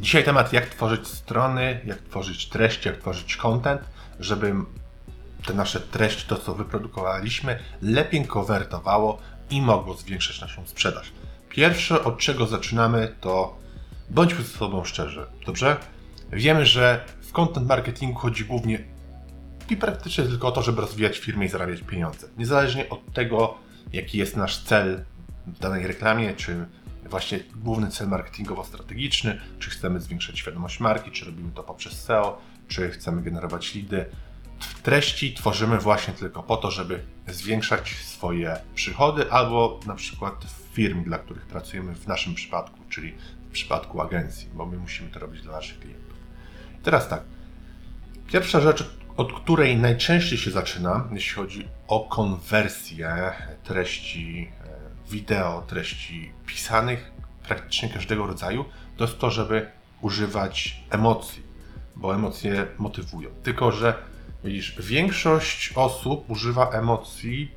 Dzisiaj temat, jak tworzyć strony, jak tworzyć treści, jak tworzyć content, żeby te nasze treści, to co wyprodukowaliśmy, lepiej konwertowało i mogło zwiększyć naszą sprzedaż. Pierwsze, od czego zaczynamy, to bądźmy ze sobą szczerzy, dobrze? Wiemy, że w content marketingu chodzi głównie i praktycznie tylko o to, żeby rozwijać firmę i zarabiać pieniądze. Niezależnie od tego, jaki jest nasz cel w danej reklamie, czy właśnie główny cel marketingowo-strategiczny, czy chcemy zwiększać świadomość marki, czy robimy to poprzez SEO, czy chcemy generować leady. Treści tworzymy właśnie tylko po to, żeby zwiększać swoje przychody albo na przykład firm, dla których pracujemy w naszym przypadku, czyli w przypadku agencji, bo my musimy to robić dla naszych klientów. I teraz tak, pierwsza rzecz, od której najczęściej się zaczyna, jeśli chodzi o konwersję treści wideo, treści pisanych, praktycznie każdego rodzaju, to jest to, żeby używać emocji, bo emocje motywują. Tylko że widzisz, większość osób używa emocji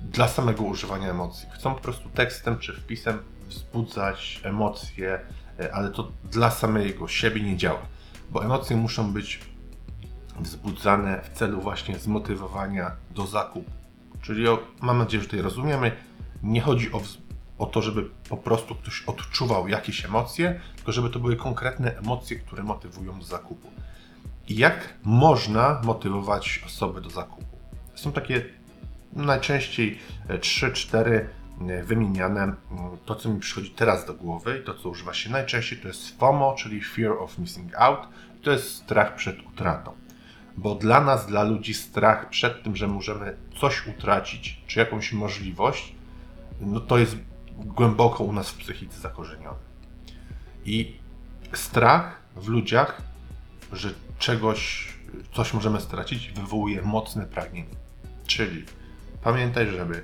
dla samego używania emocji. Chcą po prostu tekstem czy wpisem wzbudzać emocje, ale to dla samego siebie nie działa, bo emocje muszą być wzbudzane w celu właśnie zmotywowania do zakupu. Czyli mam nadzieję, że tutaj rozumiemy, nie chodzi o to, żeby po prostu ktoś odczuwał jakieś emocje, tylko żeby to były konkretne emocje, które motywują do zakupu. I jak można motywować osoby do zakupu? Są takie najczęściej 3-4 wymieniane. To, co mi przychodzi teraz do głowy i to, co używa się najczęściej, to jest FOMO, czyli Fear of Missing Out. To jest strach przed utratą. Bo dla nas, dla ludzi strach przed tym, że możemy coś utracić, czy jakąś możliwość, no to jest głęboko u nas w psychice zakorzenione. I strach w ludziach, że coś możemy stracić, wywołuje mocne pragnienie. Czyli pamiętaj, żeby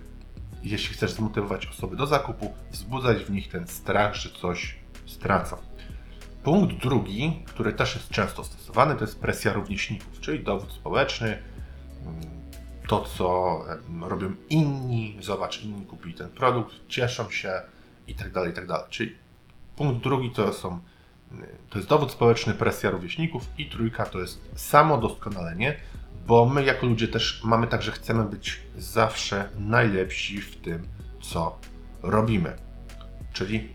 jeśli chcesz zmotywować osoby do zakupu, wzbudzać w nich ten strach, że coś stracą. Punkt drugi, który też jest często stosowany, to jest presja rówieśników, czyli dowód społeczny, to co robią inni, zobacz, inni kupili ten produkt, cieszą się itd., itd. Czyli punkt drugi to jest dowód społeczny, presja rówieśników i trójka to jest samodoskonalenie, bo my jako ludzie też mamy tak, że chcemy być zawsze najlepsi w tym, co robimy. Czyli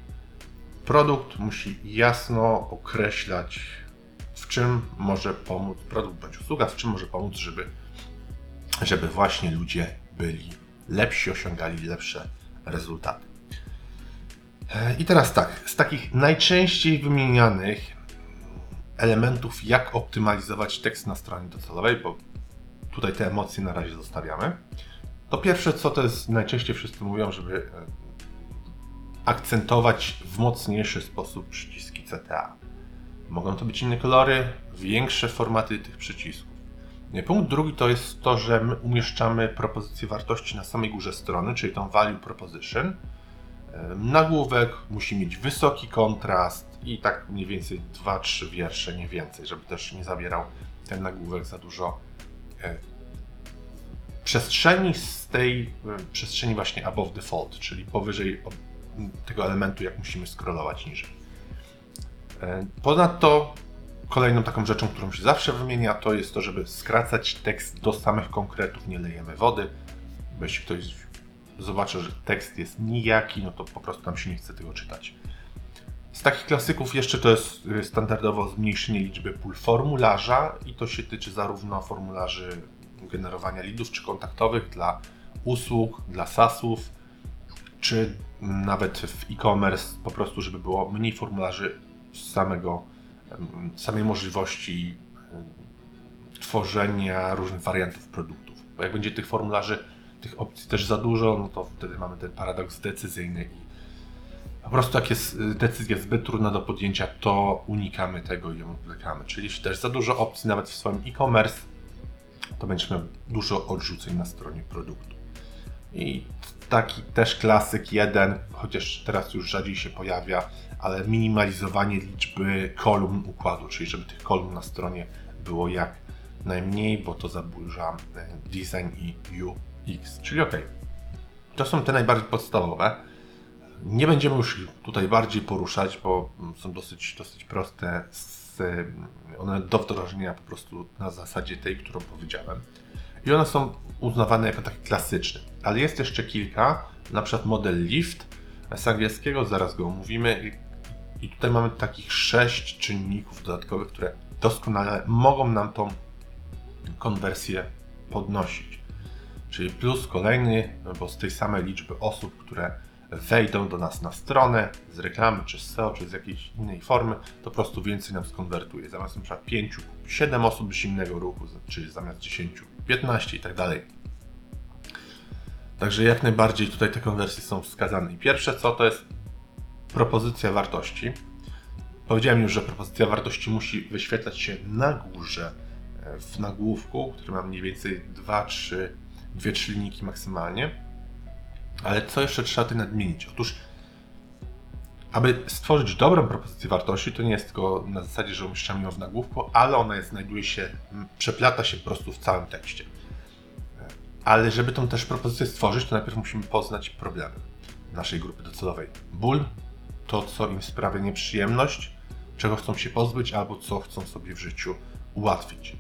produkt musi jasno określać, w czym może pomóc produkt bądź usługa, w czym może pomóc, żeby właśnie ludzie byli lepsi, osiągali lepsze rezultaty. I teraz tak, z takich najczęściej wymienianych elementów, jak optymalizować tekst na stronie docelowej, bo tutaj te emocje na razie zostawiamy, to pierwsze, co to jest, najczęściej wszyscy mówią, żeby akcentować w mocniejszy sposób przyciski CTA. Mogą to być inne kolory, większe formaty tych przycisków. Punkt drugi to jest to, że my umieszczamy propozycję wartości na samej górze strony, czyli tą value proposition. Nagłówek musi mieć wysoki kontrast i tak mniej więcej 2-3 wiersze, nie więcej, żeby też nie zabierał ten nagłówek za dużo przestrzeni z tej przestrzeni właśnie above the fold, czyli powyżej tego elementu, jak musimy scrollować niżej. Ponadto kolejną taką rzeczą, którą się zawsze wymienia, to jest to, żeby skracać tekst do samych konkretów, nie lejemy wody, bo jeśli ktoś zobaczę, że tekst jest nijaki, no to po prostu nam się nie chce tego czytać. Z takich klasyków jeszcze to jest standardowo zmniejszenie liczby pól formularza i to się tyczy zarówno formularzy generowania leadów czy kontaktowych dla usług, dla SaaS-ów, czy nawet w e-commerce, po prostu żeby było mniej formularzy z samej możliwości tworzenia różnych wariantów produktów. Bo jak będzie tych formularzy, tych opcji też za dużo, no to wtedy mamy ten paradoks decyzyjny i po prostu jak jest decyzja zbyt trudna do podjęcia, to unikamy tego i ją odwlekamy. Czyli jeśli też za dużo opcji nawet w swoim e-commerce, to będziemy miał dużo odrzuceń na stronie produktu. I taki też klasyk jeden, chociaż teraz już rzadziej się pojawia, ale minimalizowanie liczby kolumn układu, czyli żeby tych kolumn na stronie było jak najmniej, bo to zaburza design i UI. Czyli ok, to są te najbardziej podstawowe. Nie będziemy już tutaj bardziej poruszać, bo są dosyć proste, one do wdrożenia po prostu na zasadzie tej, którą powiedziałem. I one są uznawane jako takie klasyczne, ale jest jeszcze kilka, na przykład model LIFT Sangielskiego, zaraz go omówimy. I tutaj mamy takich 6 czynników dodatkowych, które doskonale mogą nam tą konwersję podnosić. Czyli plus kolejny, bo z tej samej liczby osób, które wejdą do nas na stronę z reklamy, czy z SEO, czy z jakiejś innej formy, to po prostu więcej nam skonwertuje. Zamiast np. 5, 7 osób z innego ruchu, czyli zamiast 10, 15 i tak dalej. Także jak najbardziej tutaj te konwersje są wskazane. I pierwsze co, to jest propozycja wartości. Powiedziałem już, że propozycja wartości musi wyświetlać się na górze w nagłówku, który ma mniej więcej 2-3 linijki maksymalnie. Ale co jeszcze trzeba tutaj nadmienić? Otóż, aby stworzyć dobrą propozycję wartości, to nie jest tylko na zasadzie, że umieszczamy ją w nagłówku, ale ona znajduje się, przeplata się po prostu w całym tekście. Ale żeby tą też propozycję stworzyć, to najpierw musimy poznać problemy naszej grupy docelowej. Ból, to co im sprawia nieprzyjemność, czego chcą się pozbyć albo co chcą sobie w życiu ułatwić.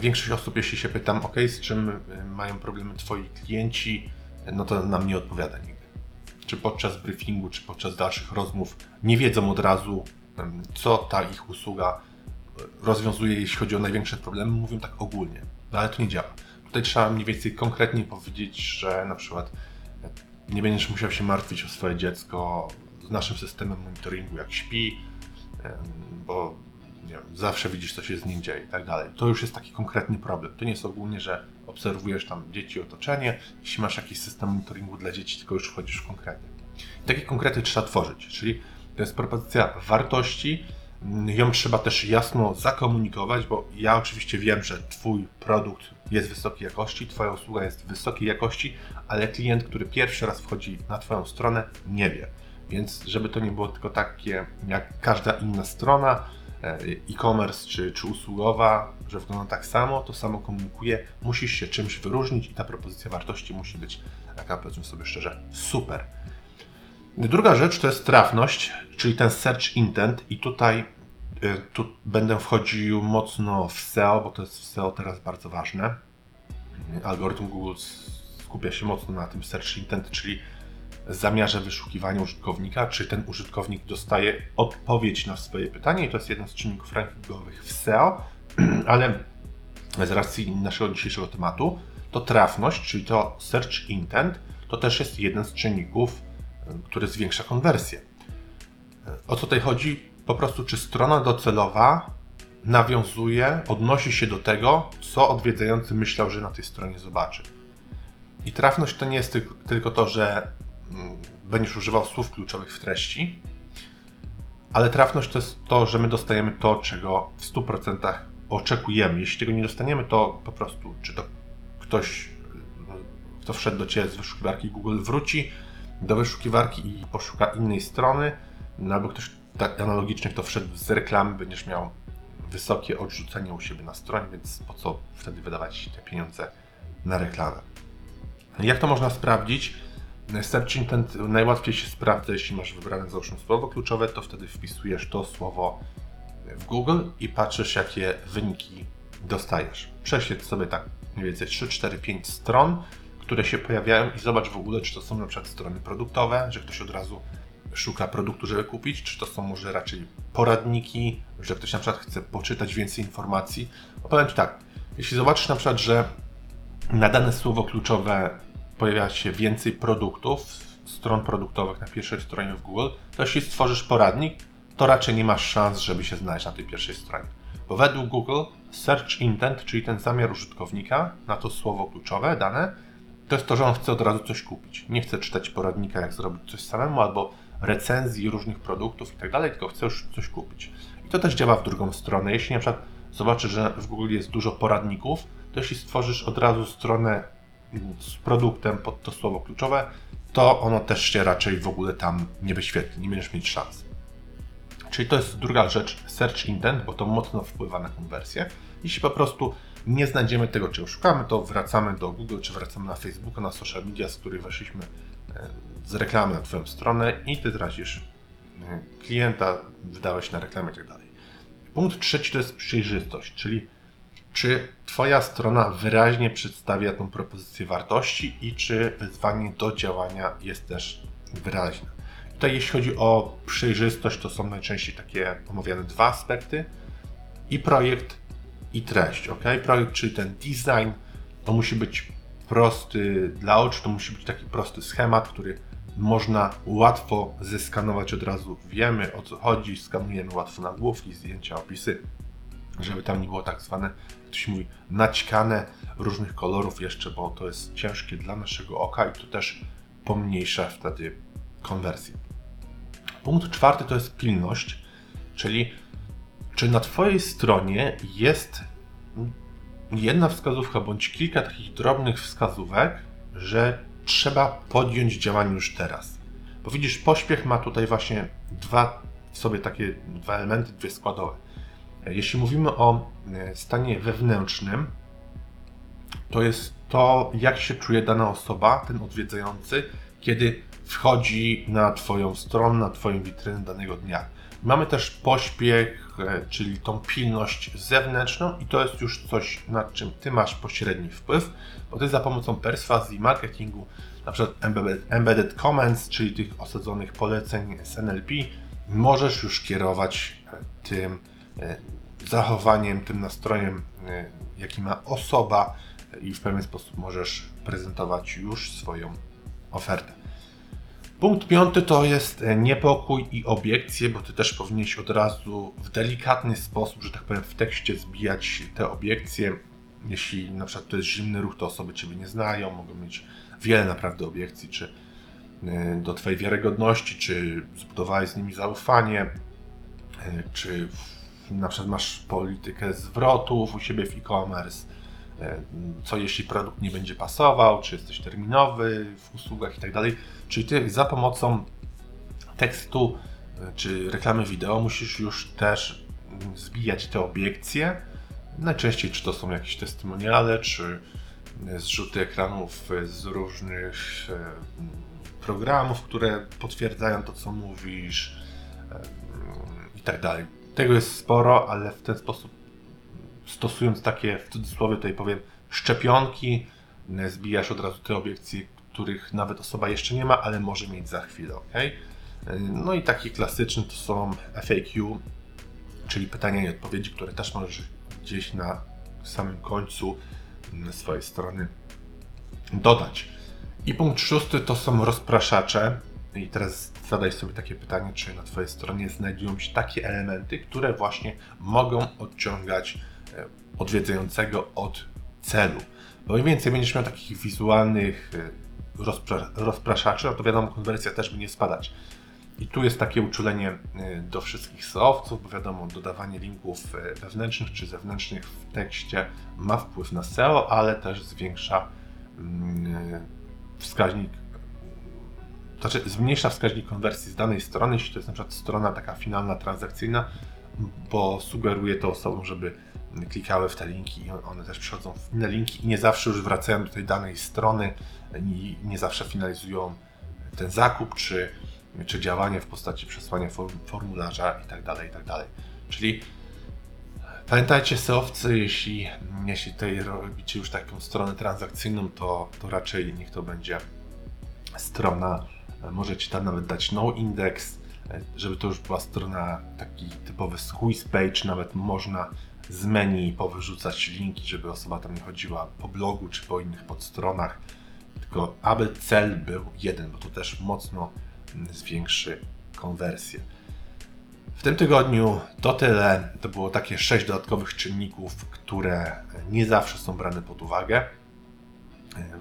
Większość osób, jeśli się pytam, ok, z czym mają problemy Twoi klienci, no to nam nie odpowiada nigdy. Czy podczas briefingu, czy podczas dalszych rozmów nie wiedzą od razu, co ta ich usługa rozwiązuje, jeśli chodzi o największe problemy, mówią tak ogólnie, no ale to nie działa. Tutaj trzeba mniej więcej konkretnie powiedzieć, że na przykład nie będziesz musiał się martwić o swoje dziecko z naszym systemem monitoringu, jak śpi, bo nie wiem, zawsze widzisz, co się z nim dzieje i tak dalej. To już jest taki konkretny problem. To nie jest ogólnie, że obserwujesz tam dzieci, otoczenie, jeśli masz jakiś system monitoringu dla dzieci, tylko już wchodzisz konkretnie. I takie konkrety trzeba tworzyć, czyli to jest propozycja wartości, ją trzeba też jasno zakomunikować, bo ja oczywiście wiem, że Twój produkt jest wysokiej jakości, Twoja usługa jest wysokiej jakości, ale klient, który pierwszy raz wchodzi na Twoją stronę, nie wie. Więc żeby to nie było tylko takie jak każda inna strona, e-commerce czy usługowa, że wygląda tak samo, to samo komunikuje, musisz się czymś wyróżnić i ta propozycja wartości musi być, taka powiedzmy sobie szczerze, super. Druga rzecz to jest trafność, czyli ten search intent i tutaj tu będę wchodził mocno w SEO, bo to jest w SEO teraz bardzo ważne. Algorytm Google skupia się mocno na tym search intent, czyli zamiarze wyszukiwania użytkownika, czy ten użytkownik dostaje odpowiedź na swoje pytanie i to jest jeden z czynników rankingowych w SEO, ale z racji naszego dzisiejszego tematu to trafność, czyli to search intent, to też jest jeden z czynników, który zwiększa konwersję. O co tutaj chodzi? Po prostu czy strona docelowa nawiązuje, odnosi się do tego, co odwiedzający myślał, że na tej stronie zobaczy. I trafność to nie jest tylko to, że będziesz używał słów kluczowych w treści, ale trafność to jest to, że my dostajemy to, czego w 100% oczekujemy. Jeśli tego nie dostaniemy, to po prostu czy to ktoś, kto wszedł do Ciebie z wyszukiwarki Google, wróci do wyszukiwarki i poszuka innej strony, albo ktoś tak analogicznie, kto wszedł z reklamy, będziesz miał wysokie odrzucenie u siebie na stronie, więc po co wtedy wydawać te pieniądze na reklamę. Jak to można sprawdzić? Search intent najłatwiej się sprawdza, jeśli masz wybrane załóżmy słowo kluczowe, to wtedy wpisujesz to słowo w Google i patrzysz, jakie wyniki dostajesz. Prześledź sobie tak mniej więcej 3, 4, 5 stron, które się pojawiają i zobacz w ogóle, czy to są na przykład strony produktowe, że ktoś od razu szuka produktu, żeby kupić, czy to są może raczej poradniki, że ktoś na przykład chce poczytać więcej informacji. Powiem Ci tak, jeśli zobaczysz na przykład, że na dane słowo kluczowe pojawia się więcej produktów, stron produktowych na pierwszej stronie w Google, to jeśli stworzysz poradnik, to raczej nie masz szans, żeby się znaleźć na tej pierwszej stronie. Bo według Google search intent, czyli ten zamiar użytkownika na to słowo kluczowe, dane, to jest to, że on chce od razu coś kupić. Nie chce czytać poradnika, jak zrobić coś samemu, albo recenzji różnych produktów i tak dalej, tylko chce już coś kupić. I to też działa w drugą stronę. Jeśli na przykład zobaczysz, że w Google jest dużo poradników, to jeśli stworzysz od razu stronę z produktem pod to słowo kluczowe, to ono też się raczej w ogóle tam nie wyświetli, nie będziesz mieć szans. Czyli to jest druga rzecz, search intent, bo to mocno wpływa na konwersję. Jeśli po prostu nie znajdziemy tego, czego szukamy, to wracamy do Google, czy wracamy na Facebooka, na social media, z których weszliśmy z reklamy na Twoją stronę i Ty tracisz klienta, wydałeś na reklamę i tak dalej. Punkt trzeci to jest przejrzystość, czyli czy Twoja strona wyraźnie przedstawia tą propozycję wartości i czy wezwanie do działania jest też wyraźne. Tutaj jeśli chodzi o przejrzystość, to są najczęściej takie omawiane dwa aspekty, i projekt, i treść. Okay? Projekt, czyli ten design, to musi być prosty dla oczu, to musi być taki prosty schemat, który można łatwo zeskanować od razu. Wiemy o co chodzi, skanujemy łatwo nagłówki, zdjęcia, opisy, żeby tam nie było tak zwane, ktoś mówi, naćkane różnych kolorów jeszcze, bo to jest ciężkie dla naszego oka i to też pomniejsza wtedy konwersję. Punkt czwarty to jest pilność, czyli czy na Twojej stronie jest jedna wskazówka bądź kilka takich drobnych wskazówek, że trzeba podjąć działanie już teraz. Bo widzisz, pośpiech ma tutaj właśnie w sobie takie dwa elementy, dwie składowe. Jeśli mówimy o stanie wewnętrznym, to jest to, jak się czuje dana osoba, ten odwiedzający, kiedy wchodzi na Twoją stronę, na Twoją witrynę danego dnia. Mamy też pośpiech, czyli tą pilność zewnętrzną i to jest już coś, nad czym Ty masz pośredni wpływ, bo Ty za pomocą perswazji, marketingu, na przykład embedded comments, czyli tych osadzonych poleceń z NLP, możesz już kierować tym zachowaniem, tym nastrojem, jaki ma osoba i w pewien sposób możesz prezentować już swoją ofertę. Punkt piąty to jest niepokój i obiekcje, bo Ty też powinieneś od razu w delikatny sposób, że tak powiem, w tekście zbijać te obiekcje. Jeśli na przykład to jest zimny ruch, to osoby Ciebie nie znają, mogą mieć wiele naprawdę obiekcji, czy do Twojej wiarygodności, czy zbudowałeś z nimi zaufanie, czy na przykład masz politykę zwrotów u siebie w e-commerce, co jeśli produkt nie będzie pasował, czy jesteś terminowy w usługach i tak dalej. Czyli Ty za pomocą tekstu czy reklamy wideo musisz już też zbijać te obiekcje. Najczęściej czy to są jakieś testymoniale, czy zrzuty ekranów z różnych programów, które potwierdzają to, co mówisz i tak dalej. Tego jest sporo, ale w ten sposób, stosując takie, w cudzysłowie tutaj powiem, szczepionki, zbijasz od razu te obiekcje, których nawet osoba jeszcze nie ma, ale może mieć za chwilę, okay? No i taki klasyczny to są FAQ, czyli pytania i odpowiedzi, które też możesz gdzieś na samym końcu swojej strony dodać. I punkt szósty to są rozpraszacze. I teraz zadaj sobie takie pytanie, czy na Twojej stronie znajdują się takie elementy, które właśnie mogą odciągać odwiedzającego od celu. Bo im więcej będziesz miał takich wizualnych rozpraszaczy, no to wiadomo, konwersja też będzie spadać. I tu jest takie uczulenie do wszystkich SEO-wców, bo wiadomo, dodawanie linków wewnętrznych czy zewnętrznych w tekście ma wpływ na SEO, ale też zwiększa wskaźnik, znaczy zmniejsza wskaźnik konwersji z danej strony, jeśli to jest na przykład strona taka finalna, transakcyjna, bo sugeruje to osobom, żeby klikały w te linki i one też przychodzą w inne linki i nie zawsze już wracają do tej danej strony i nie zawsze finalizują ten zakup czy działanie w postaci przesłania formularza itd. Czyli pamiętajcie SEO-wcy, jeśli tutaj robicie już taką stronę transakcyjną, to raczej niech to będzie strona, możecie tam nawet dać no index, żeby to już była strona taki typowy squeeze page, nawet można z menu powyrzucać linki, żeby osoba tam nie chodziła po blogu czy po innych podstronach, tylko aby cel był jeden, bo to też mocno zwiększy konwersję. W tym tygodniu to tyle. To było takie 6 dodatkowych czynników, które nie zawsze są brane pod uwagę.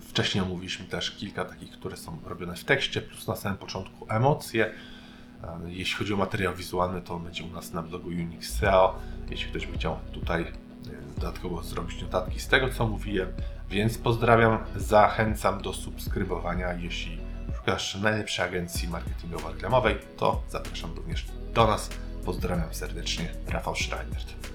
Wcześniej omówiliśmy też kilka takich, które są robione w tekście, plus na samym początku emocje. Jeśli chodzi o materiał wizualny, to będzie u nas na blogu Unix.seo. Jeśli ktoś by chciał tutaj dodatkowo zrobić notatki z tego, co mówiłem, więc pozdrawiam, zachęcam do subskrybowania. Jeśli szukasz najlepszej agencji marketingowo-reklamowej, to zapraszam również do nas. Pozdrawiam serdecznie, Rafał Schneider.